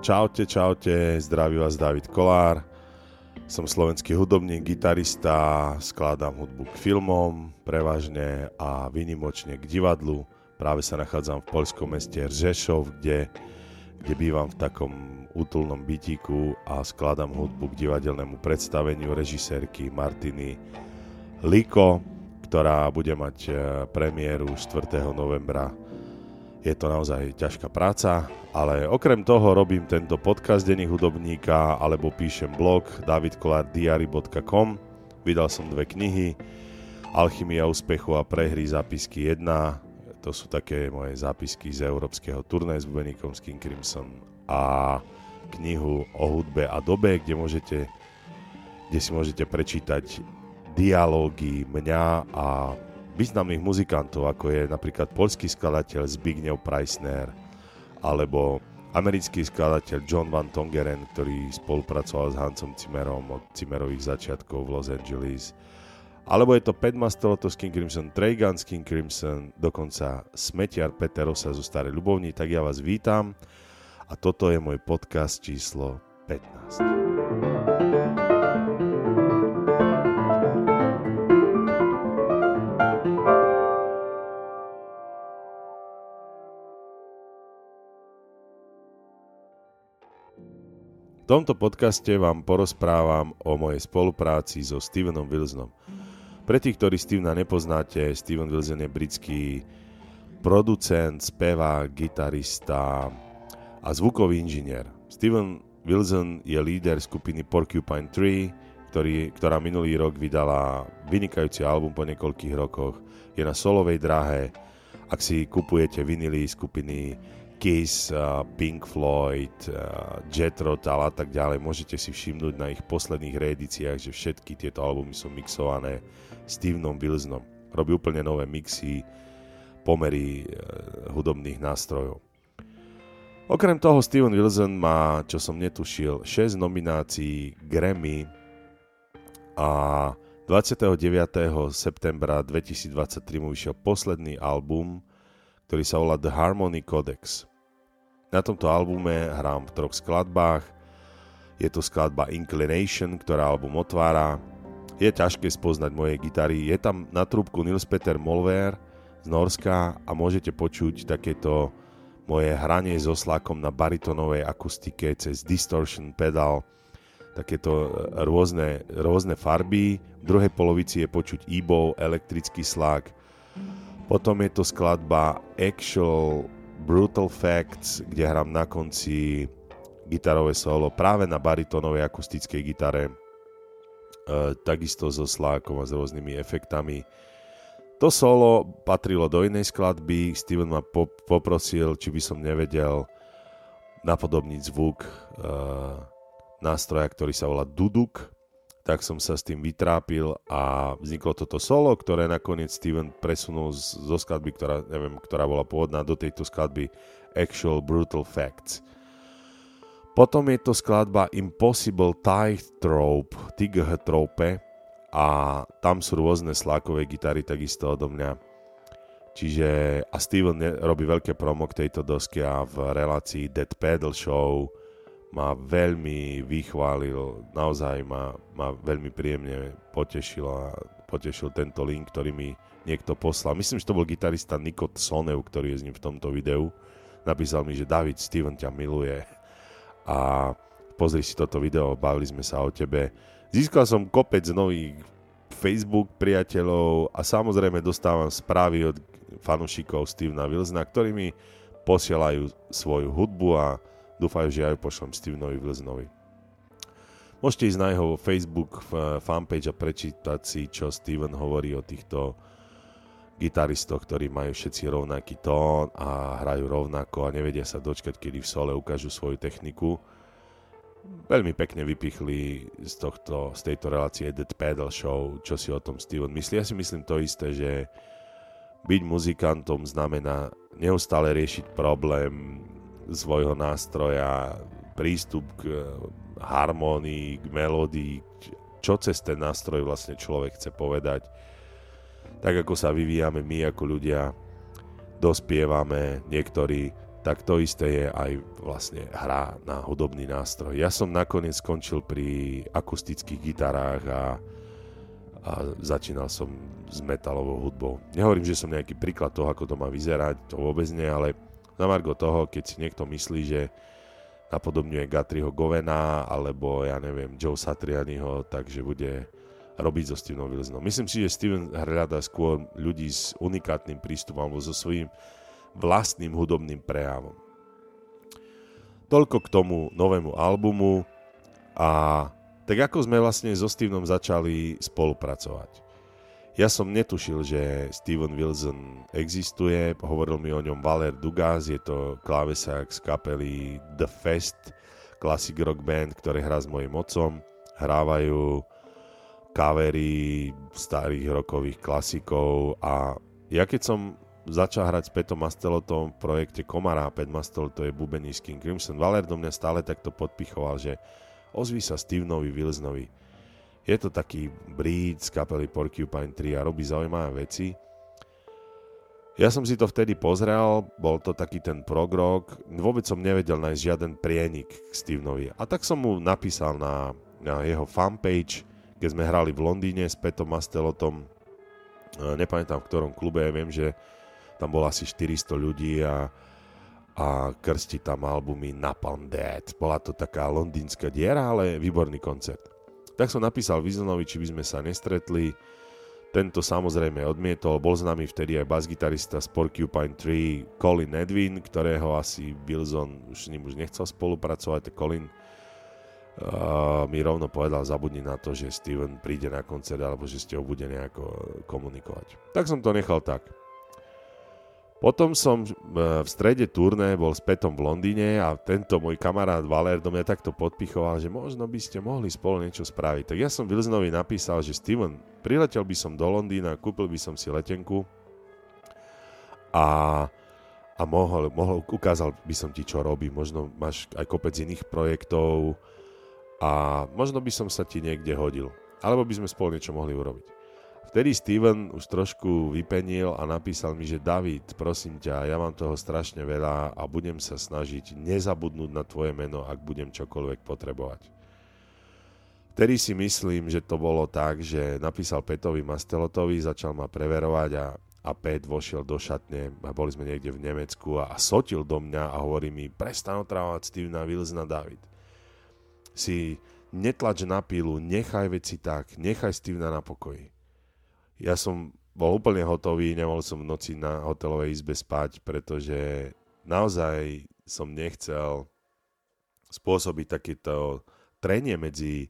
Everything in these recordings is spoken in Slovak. Čaute, zdraví vás David Kolár. Som slovenský hudobník, gitarista, skladám hudbu k filmom, prevažne a výnimočne k divadlu. Práve sa nachádzam v poľskom meste Rzeszów, kde bývam v takom útulnom bytíku a skladám hudbu k divadelnému predstaveniu režisérky Martiny Liko, ktorá bude mať premiéru 4. novembra. Je to naozaj ťažká práca, ale okrem toho robím tento podcast Denní hudobníka alebo píšem blog davidkolardiary.com. Vydal som 2 knihy, Alchymia úspechu a prehry zápisky 1. To sú také moje zápisky z európskeho turné s bubeníkom King Crimson a knihu o hudbe a dobe, kde si môžete prečítať dialógy mňa a významných muzikantov, ako je napríklad poľský skladateľ Zbigniew Preisner alebo americký skladateľ John Van Tongeren, ktorý spolupracoval s Hansom Zimmerom od Zimmerových začiatkov v Los Angeles. Alebo je to Pat Mastelotto z King Crimson, Trey Gunn z King Crimson, dokonca smetiar Peterosa zo Starej Ľubovni. Tak ja vás vítam a toto je môj podcast číslo 15. V tomto podcaste vám porozprávam o mojej spolupráci so Stevenom Wilsonom. Pre tých, ktorí Stevena nepoznáte, Steven Wilson je britský producent, spevák, gitarista a zvukový inžinier. Steven Wilson je líder skupiny Porcupine Tree, ktorá minulý rok vydala vynikajúci album po niekoľkých rokoch. Je na solovej dráhe. Ak si kupujete vinily skupiny Kiss, Pink Floyd, Jethro Tull a tak ďalej. Môžete si všimnúť na ich posledných reedíciách, že všetky tieto albumy sú mixované Stevenom Wilsonom. Robí úplne nové mixy, pomery hudobných nástrojov. Okrem toho Steven Wilson má, čo som netušil, 6 nominácií Grammy a 29. septembra 2023 mu vyšiel posledný album, ktorý sa volá The Harmony Codex. Na tomto albume hrám v 3 skladbách. Je to skladba Inclination, ktorá album otvára. Je ťažké spoznať moje gitary. Je tam na trúbku Nils Petter Molvær z Norska a môžete počuť takéto moje hranie so slakom na baritonovej akustike cez distortion pedal. Takéto rôzne farby. V druhej polovici je počuť e-bow, elektrický slák. Potom je to skladba Actual Brutal Facts, kde hrám na konci gitarové solo práve na baritónovej akustickej gitare. Takisto so slákom a s rôznymi efektami. To solo patrilo do inej skladby. Steven ma poprosil, či by som nevedel napodobniť zvuk nástroja, ktorý sa volá Duduk. Tak som sa s tým vytrápil a vzniklo toto solo, ktoré nakoniec Steven presunul zo skladby, ktorá bola pôvodná, do tejto skladby Actual Brutal Facts. Potom je to skladba Impossible Tightrope a tam sú rôzne slákové gitary takisto odo mňa. Čiže a Steven robí veľké promo k tejto doske a v relácii That Pedal Show ma veľmi vychválil, naozaj ma veľmi príjemne potešil tento link, ktorý mi niekto poslal. Myslím, že to bol gitarista Niko Tsonev, ktorý je s ním v tomto videu. Napísal mi, že David, Steven ťa miluje a pozri si toto video, bavili sme sa o tebe. Získal som kopec nových Facebook priateľov a samozrejme dostávam správy od fanúšikov Stevena Wilsona, ktorí mi posielajú svoju hudbu a dúfajú, že ja ju pošlem Stevenovi Wilsonovi. Môžete ísť na jeho Facebook fanpage a prečítať si, čo Steven hovorí o týchto gitaristoch, ktorí majú všetci rovnaký tón a hrajú rovnako a nevedia sa dočkať, kedy v sole ukážu svoju techniku. Veľmi pekne vypichli z tejto relácie Dead Pedal Show, čo si o tom Steven myslí. Ja si myslím to isté, že byť muzikantom znamená neustále riešiť problém svojho nástroja, prístup k harmónii, k melódii, čo cez ten nástroj vlastne človek chce povedať. Tak ako sa vyvíjame my ako ľudia, dospievame, niektorí tak to isté je aj vlastne hra na hudobný nástroj. Ja som nakoniec skončil pri akustických gitarách a začínal som s metalovou hudbou. Nehovorím, že som nejaký príklad toho, ako to má vyzerať, to vôbec nie, ale na margo toho, keď si niekto myslí, že napodobňuje Guthrieho Govana alebo, ja neviem, Joe Satrianiho, takže bude robiť so Stevenom Wilsonom. Myslím si, že Steven hľadá skôr ľudí s unikátnym prístupom alebo so svojím vlastným hudobným prejavom. Toľko k tomu novému albumu. A tak ako sme vlastne so Stevenom začali spolupracovať. Ja som netušil, že Steven Wilson existuje, hovoril mi o ňom Valer Dugas, je to klávesák z kapely The Fest, classic rock band, ktorý hrá s mojim otcom, hrávajú covery starých rockových klasikov a ja keď som začal hrať s Patom Mastelottom v projekte Komara, Pat Mastelotto je bubeník z King Crimson, Valer do mňa stále takto podpichoval, že ozví sa Stevenovi Wilsonovi. Je to taký Brit z kapely Porcupine Tree a robí zaujímavé veci. Ja som si to vtedy pozrel, bol to taký ten prog-rock, vôbec som nevedel nájsť žiaden prienik k Stevenovi. A tak som mu napísal na jeho fanpage, keď sme hrali v Londýne s Patom Mastelottom, nepamätám v ktorom klube, viem, že tam bolo asi 400 ľudí a krstí tam albumy Napalm Death. Bola to taká londýnska diera, ale výborný koncert. Tak som napísal Wilsonovi, či by sme sa nestretli. Tento samozrejme odmietol. Bol s nami vtedy aj basgitarista z Porcupine Tree, Colin Edwin, ktorého asi Wilson už s ním nechcel spolupracovať. Colin mi rovno povedal, zabudni na to, že Steven príde na koncert alebo že ste ho bude nejako komunikovať. Tak som to nechal tak. Potom som v strede turné bol s Patom v Londýne a tento môj kamarát Valer do mňa takto podpichoval, že možno by ste mohli spolu niečo spraviť. Tak ja som Wilsonovi napísal, že Steven, priletel by som do Londýna, kúpil by som si letenku a mohol, ukázal by som ti, čo robí. Možno máš aj kopec iných projektov a možno by som sa ti niekde hodil. Alebo by sme spolu niečo mohli urobiť. Vtedy Steven už trošku vypenil a napísal mi, že David, prosím ťa, ja mám toho strašne veľa a budem sa snažiť nezabudnúť na tvoje meno, ak budem čokoľvek potrebovať. Vtedy si myslím, že to bolo tak, že napísal Patovi Mastelottovi, začal ma preverovať a Pat vošiel do šatne a boli sme niekde v Nemecku a sotil do mňa a hovorí mi, prestan otrávať Stevena Wilsona, David. Si netlač na pilu, nechaj veci tak, nechaj Stevena na pokoji. Ja som bol úplne hotový, nemohol som v noci na hotelovej izbe spať, pretože naozaj som nechcel spôsobiť takéto trenie medzi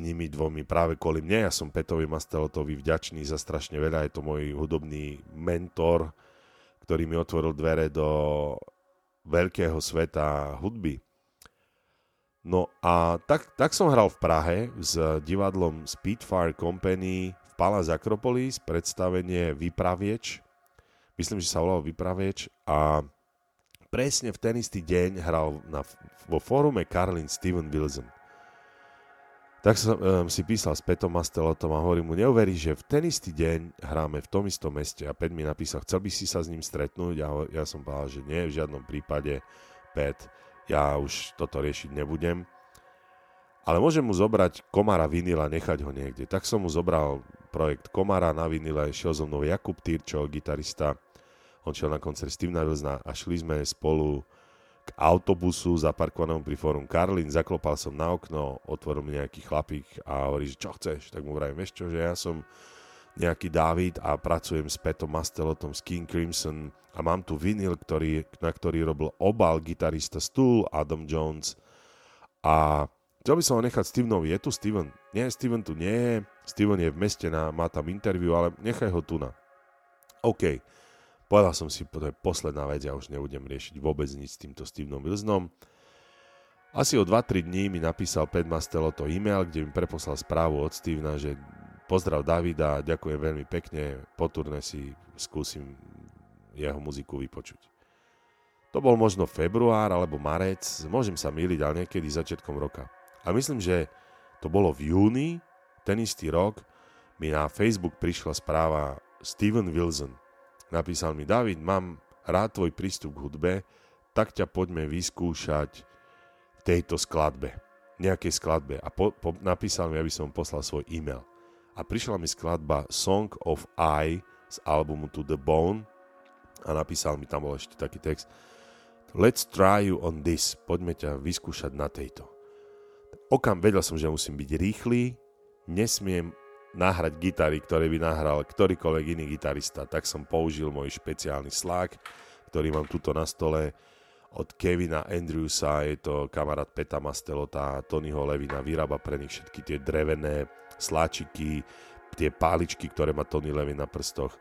nimi dvomi práve kvôli mne. Ja som Patovi Mastelottovi vďačný za strašne veľa, je to môj hudobný mentor, ktorý mi otvoril dvere do veľkého sveta hudby. No a tak som hral v Prahe s divadlom Spitfire Company Palác Akropolis, predstavenie Výpravieč. Myslím, že sa volalo Výpravieč a presne v ten istý deň hral vo Forume Karlín Steven Wilson. Tak som si písal s Patom Mastelottom a hovorím mu, neuverí, že v ten istý deň hráme v tom istom meste a Pat mi napísal, chcel by si sa s ním stretnúť a ja som povedal, že nie, v žiadnom prípade Pat, ja už toto riešiť nebudem. Ale môžem mu zobrať Komara vinyl a nechať ho niekde. Tak som mu zobral projekt Komara na vinyle, šiel so mnou Jakub Tyrčo, gitarista. On šiel na koncert Stevena Wilsona a šli sme spolu k autobusu zaparkovanému pri Forum Karlín. Zaklopal som na okno, otvoril mi nejaký chlapík a hovorí, že čo chceš? Tak mu vrajím, vieš čo, že ja som nejaký Dávid a pracujem s Patom Mastelottom z King Crimson a mám tu vinyl, na ktorý robil obal gitarista Tull, Adam Jones a chcel by som ho nechať Stevenovi. Je tu Steven? Nie, Steven tu nie je. Steven je v meste, má tam interview, ale nechaj ho tu na. OK. Povedal som si, to je posledná vec, ja už nebudem riešiť vôbec nič s týmto Stevenom Wilsonom. Asi o 2-3 dní mi napísal Pat Mastelotto e-mail, kde mi preposlal správu od Stevena, že pozdrav Davida, ďakujem veľmi pekne, po turné si skúsim jeho muziku vypočuť. To bol možno február alebo marec, môžem sa mýliť, ale niekedy začiatkom roka. A myslím, že to bolo v júni, ten istý rok, mi na Facebook prišla správa Steven Wilson. Napísal mi, David, mám rád tvoj prístup k hudbe, tak ťa poďme vyskúšať v tejto skladbe, nejakej skladbe. A napísal mi, aby som poslal svoj e-mail. A prišla mi skladba Song of I z albumu To the Bone a napísal mi, tam bol ešte taký text, Let's try you on this, poďme ťa vyskúšať na tejto. Vedel som, že musím byť rýchly, nesmiem nahrať gitary, ktoré by nahral ktorýkoľvek iný gitarista, tak som použil môj špeciálny slák, ktorý mám tuto na stole od Kevina Andrewsa, je to kamarát Peta Mastelotta, Tonyho Levina, vyrába pre nich všetky tie drevené sláčiky, tie páličky, ktoré má Tony Levin na prstoch.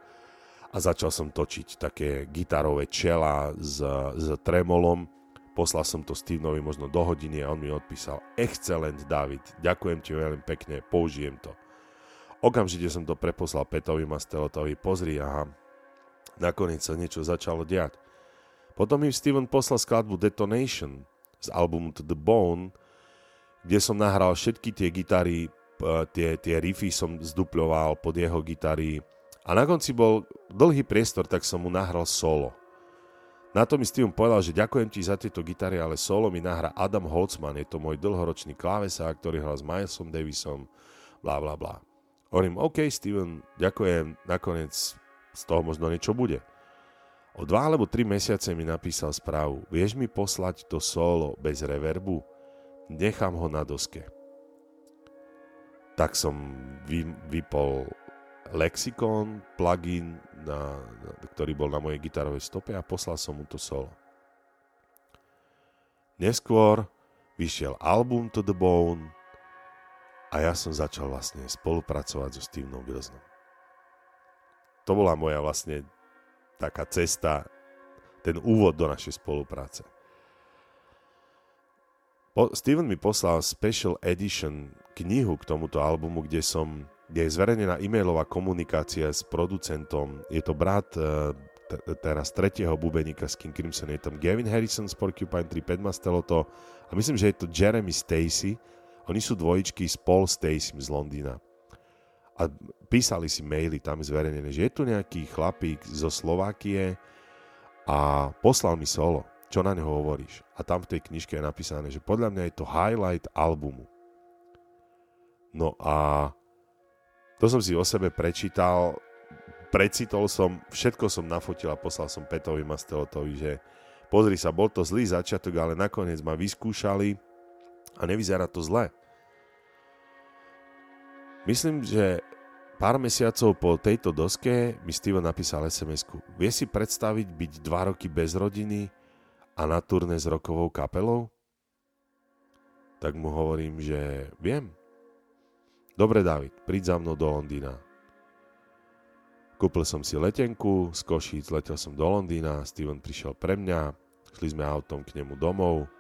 A začal som točiť také gitarové čela s tremolom. Poslal som to Stevenovi možno do hodiny a on mi odpísal Excellent, David, ďakujem ti veľmi pekne, použijem to. Okamžite som to preposlal Petovi Mastelottovi, pozri, aha, nakoniec sa niečo začalo diať. Potom mi Steven poslal skladbu Detonation z albumu To the Bone, kde som nahral všetky tie gitary, tie riffy som zdupľoval pod jeho gitary. A na konci bol dlhý priestor, tak som mu nahral solo. Na to mi Steven povedal, že ďakujem ti za tieto gitary, ale solo mi nahrá Adam Holtzman, je to môj dlhoročný klávesák, ktorý hral s Milesom Davisom, blá, blá, blá. Hovorím, OK, Steven, ďakujem, nakoniec z toho možno niečo bude. O 2 alebo 3 mesiace mi napísal správu, vieš mi poslať to solo bez reverbu? Nechám ho na doske. Tak som vypol lexikon, plugin, ktorý bol na mojej gitarovej stope a poslal som mu to solo. Neskôr vyšiel album To the Bone a ja som začal vlastne spolupracovať so Stevenom Wilsonom. To bola moja vlastne taká cesta, ten úvod do našej spolupráce. Steven mi poslal special edition knihu k tomuto albumu, kde je zverejnená e-mailová komunikácia s producentom. Je to brat teraz tretieho bubeníka z King Crimson. Je tam Gavin Harrison z Porcupine Tree, Pat Mastelotto a myslím, že je to Jeremy Stacy. Oni sú dvojičky s Paul Stacym z Londýna. A písali si maily, tam je zverejnené, že je tu nejaký chlapík zo Slovákie a poslal mi solo. Čo na neho hovoríš? A tam v tej knižke je napísané, že podľa mňa je to highlight albumu. No a to som si o sebe prečítal, precitol som, všetko som nafotil a poslal som Petovi Mastelottovi, že pozri sa, bol to zlý začiatok, ale nakoniec ma vyskúšali a nevyzerá to zle. Myslím, že pár mesiacov po tejto doske mi Steven napísal SMS-ku. Vie si predstaviť byť 2 roky bez rodiny a na turné s rokovou kapelou? Tak mu hovorím, že viem. Dobre, David, príď za mnou do Londýna. Kúpil som si letenku z Košíc, letel som do Londýna, Steven prišiel pre mňa, šli sme autom k nemu domov,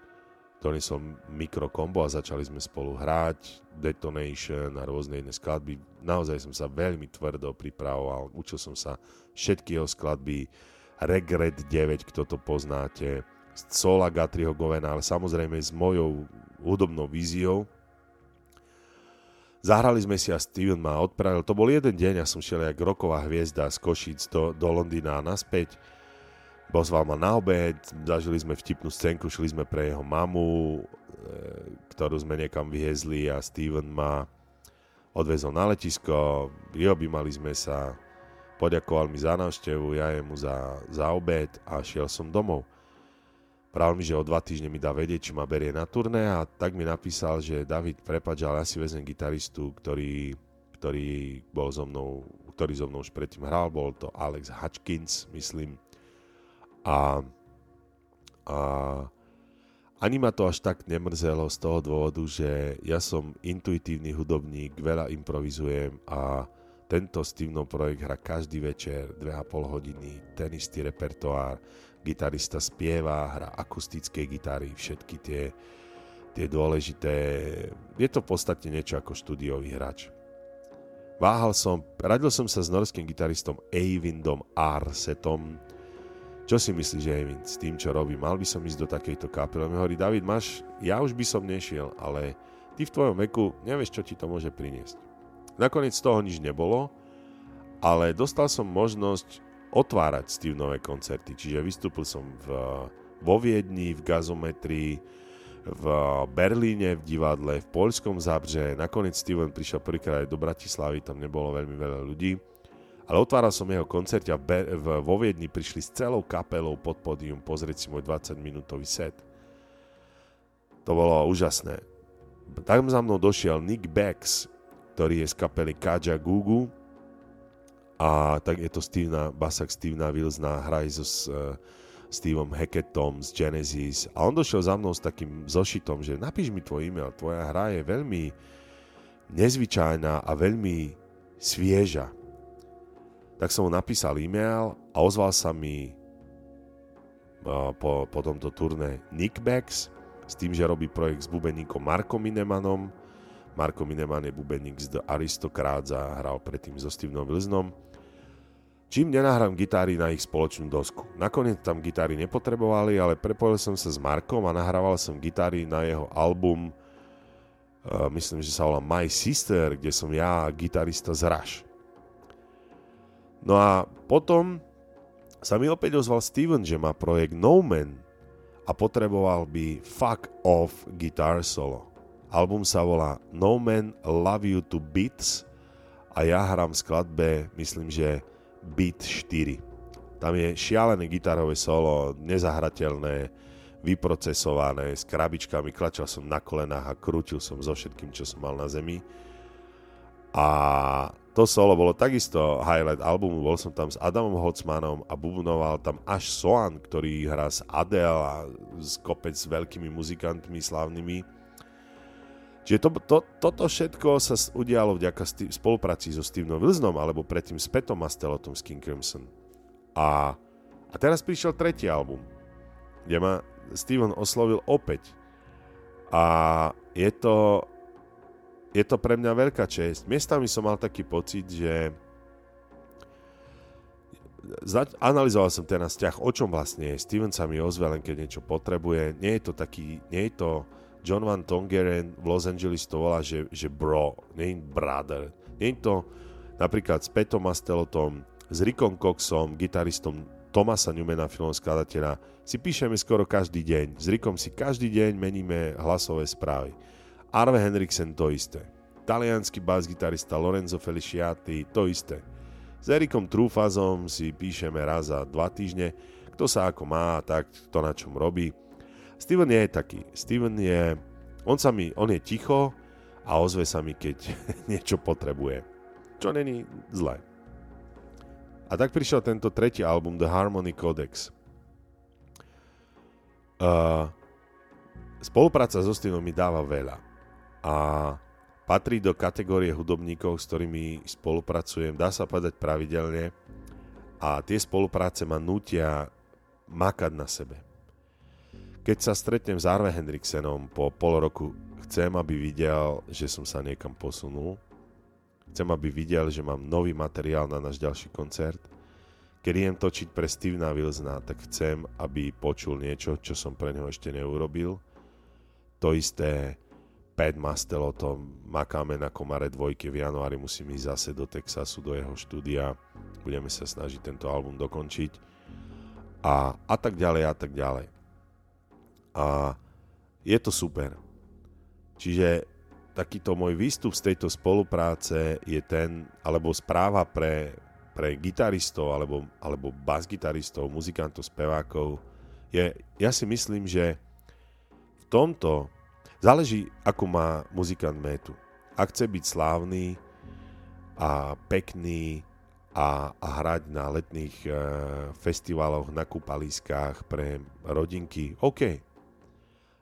doniesol mikrokombo a začali sme spolu hrať, Detonation a rôzne iné skladby. Naozaj som sa veľmi tvrdo pripravoval, učil som sa všetky jeho skladby, Regret 9, kto to poznáte, sola Guthrieho Govana, ale samozrejme s mojou hudobnou víziou. Zahrali sme si a Steven ma odpravil. To bol jeden deň a som šiel jak roková hviezda z Košíc do Londýna a naspäť. Pozval ma na obed, zažili sme vtipnú scénku, šli sme pre jeho mamu, ktorú sme niekam vyhezli a Steven ma odvezol na letisko, vyobímali sme sa, poďakoval mi za návštevu, ja jemu za obed a šiel som domov. Pravil mi, že o 2 týždne mi dá vedieť, či ma berie na turné a tak mi napísal, že David, prepáč, ale ja si vezmem gitaristu, ktorý so mnou už predtým hral, bol to Alex Hutchkins, myslím. A ani ma to až tak nemrzelo z toho dôvodu, že ja som intuitívny hudobník, veľa improvizujem a tento Stevenov projekt hrá každý večer 2,5 hodiny, ten istý repertoár. Gitarista spieva, hrá akustické gitary, všetky tie dôležité. Je to v podstate niečo ako štúdiový hráč. Radil som sa s norským gitaristom Eyvindom Arsetom. Čo si myslíš, Eyvind, s tým, čo robím? Mal by som ísť do takejto kapely? A mi hovorí, David, ja už by som nešiel, ale ty v tvojom veku nevieš, čo ti to môže priniesť. Nakoniec z toho nič nebolo, ale dostal som možnosť otvárať Stevenove koncerty. Čiže vystúpil som vo Viedni, v Gazometrii, v Berlíne, v divadle, v poľskom Zábrze. Nakoniec Steven prišiel prvýkrát aj do Bratislavy, tam nebolo veľmi veľa ľudí. Ale otváral som jeho koncert a vo Viedni prišli s celou kapelou pod pódium pozrieť si môj 20-minútový set. To bolo úžasné. Tam za mnou došiel Nick Beggs, ktorý je z kapely Kaja Gugu a tak je to basák Stevena Wilsona, hraje so Steveom Hackettom z Genesis a on došiel za mnou s takým zošitom, že napíš mi tvoj e-mail, tvoja hra je veľmi nezvyčajná a veľmi svieža. Tak som mu napísal e-mail a ozval sa mi po tomto turné Nick Beggs s tým, že robí projekt s bubeníkom Markom Inemanom. Marko Mineman je bubeník z The Aristocrats a hral predtým so Stevenom Wilsonom. Čím nenahrám gitári na ich spoločnú dosku. Nakoniec tam gitári nepotrebovali, ale prepojil som sa s Markom a nahrával som gitári na jeho album, myslím, že sa volá My Sister, kde som ja gitarista z Rush. No a potom sa mi opäť ozval Steven, že má projekt No Man a potreboval by Fuck Off Guitar Solo. Album sa volá No Man Love You to Bits a ja hrám v skladbe, myslím, že Beat 4. Tam je šialené gitarové solo, nezahrateľné, vyprocesované, s krabičkami, klačal som na kolenách a krútil som so všetkým, čo som mal na zemi. A to solo bolo takisto highlight albumu, bol som tam s Adamom Holzmanom a bubunoval tam Ash Sohan, ktorý hrá s Adele a s kopec s veľkými muzikantmi slávnymi. Čiže toto všetko sa udialo vďaka spolupráci so Stevenom Wilsonom alebo predtým s Patom Mastelottom z King Crimson. A teraz prišiel tretí album, kde ma Steven oslovil opäť. A je to pre mňa veľká česť. Miestami som mal taký pocit, že analyzoval som ten vzťah, o čom vlastne je. Steven sa mi ozve len, keď niečo potrebuje. Nie je to John Van Tongeren v Los Angeles to volá, že bro, nie brother. Nie je to napríklad s Patom Mastelottom, s Rickom Coxom, gitaristom Thomasa Newmana, filmového skladateľa. Si píšeme skoro každý deň. S Rickom si každý deň meníme hlasové správy. Arve Henriksen to isté. Taliansky bas-gitarista Lorenzo Feliciati to isté. S Erikom Trúfazom si píšeme raz za 2 týždne. Kto sa ako má, tak to na čom robí. Steven je taký. On je ticho a ozve sa mi, keď niečo potrebuje. Čo není zle. A tak prišiel tento tretí album The Harmony Codex. Spolupráca so Stevenom mi dáva veľa. A patrí do kategórie hudobníkov, s ktorými spolupracujem, dá sa povedať pravidelne. A tie spolupráce ma nútia makať na sebe. Keď sa stretnem s Arve Henriksenom po pol roku, chcem, aby videl, že som sa niekam posunul. Chcem, aby videl, že mám nový materiál na náš ďalší koncert. Keď idem točiť pre Stevena Wilsona, tak chcem, aby počul niečo, čo som pre neho ešte neurobil. To isté Pat Mastelotto, makáme na Komare 2, v januári musím ísť zase do Texasu, do jeho štúdia. Budeme sa snažiť tento album dokončiť. A tak ďalej, a tak ďalej. A je to super. Čiže takýto môj výstup z tejto spolupráce je ten, alebo správa pre gitaristov, alebo basgitaristov, muzikantov, spevákov. Ja si myslím, že v tomto záleží, akú má muzikant metu. Ak chce byť slávny a pekný a hrať na letných festivaloch, na kúpaliskách pre rodinky, OK.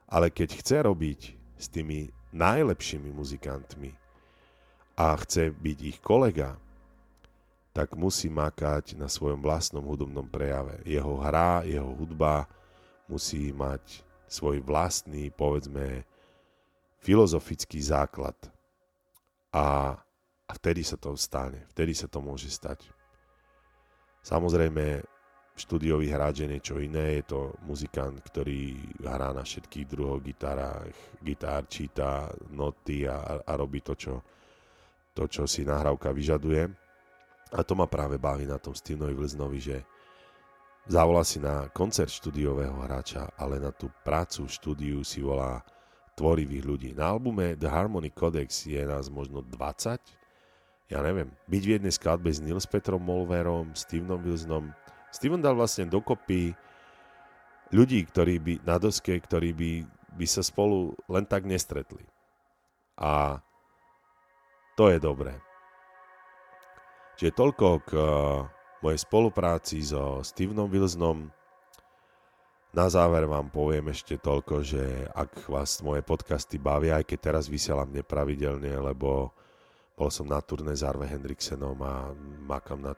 Ale keď chce robiť s tými najlepšími muzikantmi a chce byť ich kolega, tak musí makať na svojom vlastnom hudobnom prejave. Jeho hra, jeho hudba musí mať svoj vlastný, povedzme, filozofický základ. A vtedy sa to stane, vtedy sa to môže stať. Samozrejme, štúdiový hráč je niečo iné, je to muzikant, ktorý hrá na všetkých druhoch gitár, číta noty a robí to, čo si nahrávka vyžaduje. A to ma práve baví na tom Stevenovi Wilsonovi, že zavolá si na koncert štúdiového hráča, ale na tú prácu v štúdiu si volá tvorivých ľudí. Na albume The Harmony Codex je nás možno 20, ja neviem, byť v jednej skladbe s Nils Petterom Molverom, Stevenom Wilsonom. Steven dal vlastne dokopy ľudí, ktorí by na doske, ktorí by sa spolu len tak nestretli. A to je dobré. Čiže toľko k mojej spolupráci so Stevenom Wilsonom. Na záver vám poviem ešte toľko, že ak vás moje podcasty bavia, aj keď teraz vysielam nepravidelne, lebo bol som na turné s Arve Hendriksenom a makam na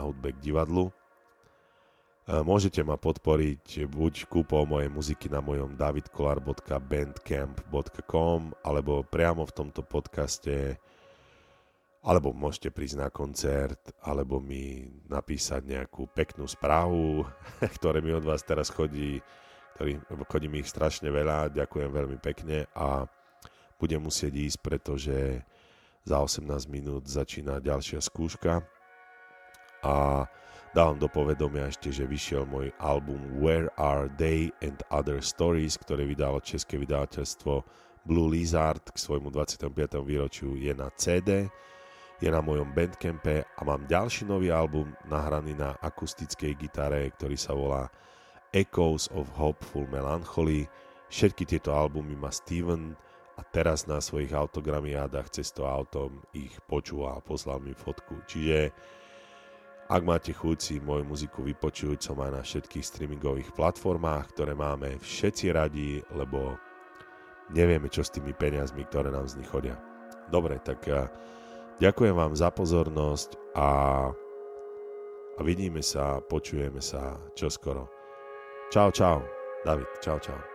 hudbe k divadlu. Môžete ma podporiť buď kúpou mojej muziky na mojom davidkolar.bandcamp.com alebo priamo v tomto podcaste, alebo môžete prísť na koncert, alebo mi napísať nejakú peknú správu, ktoré mi od vás teraz chodí mi ich strašne veľa, ďakujem veľmi pekne a budem musieť ísť, pretože za 18 minút začína ďalšia skúška a dávam do povedomia ešte, že vyšiel môj album Where Are They and Other Stories, ktoré vydalo české vydavateľstvo Blue Lizard, k svojmu 25. výročiu je na CD, je na mojom Bandcampe a mám ďalší nový album nahraný na akustickej gitare, ktorý sa volá Echoes of Hopeful Melancholy. Všetky tieto albumy má Steven a teraz na svojich autogramiádach cez to autom ich počúva a poslal mi fotku. Čiže ak máte chuť si moju muziku vypočuť, som aj na všetkých streamingových platformách, ktoré máme všetci radi, lebo nevieme, čo s tými peniazmi, ktoré nám z nich chodia. Dobre, tak ďakujem vám za pozornosť a vidíme sa, počujeme sa čoskoro. Čau, David, čau.